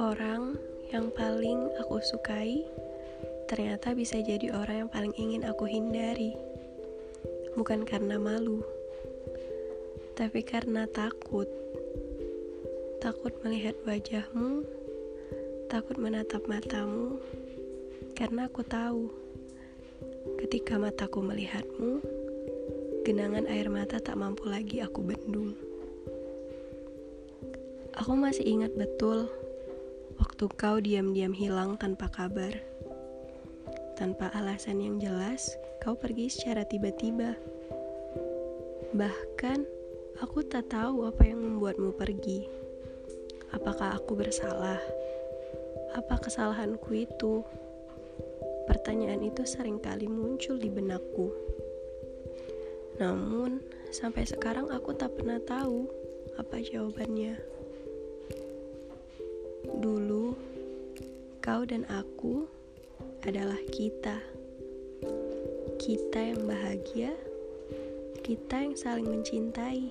Orang yang paling aku sukai ternyata bisa jadi orang yang paling ingin aku hindari. Bukan karena malu, tapi karena takut. Takut melihat wajahmu, takut menatap matamu, karena aku tahu ketika mataku melihatmu, genangan air mata tak mampu lagi aku bendung. Aku masih ingat betul waktu kau diam-diam hilang tanpa kabar. Tanpa alasan yang jelas, kau pergi secara tiba-tiba. Bahkan, aku tak tahu apa yang membuatmu pergi. Apakah aku bersalah? Apa kesalahanku itu? Pertanyaan itu seringkali muncul di benakku. Namun, sampai sekarang aku tak pernah tahu apa jawabannya. Dulu, kau dan aku adalah kita. Kita yang bahagia, kita yang saling mencintai,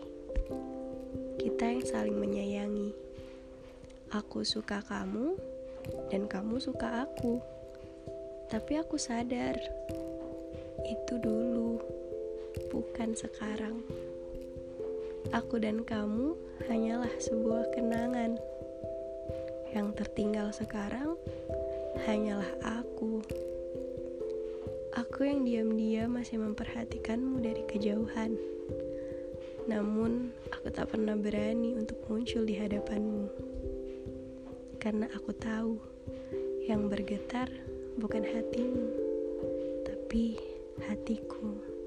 kita yang saling menyayangi. Aku suka kamu, dan kamu suka aku. Tapi aku sadar, itu dulu, bukan sekarang. Aku dan kamu hanyalah sebuah kenangan. Yang tertinggal sekarang hanyalah aku. Aku yang diam-diam masih memperhatikanmu dari kejauhan. Namun, aku tak pernah berani untuk muncul di hadapanmu. Karena aku tahu, yang bergetar bukan hatimu, tapi hatiku.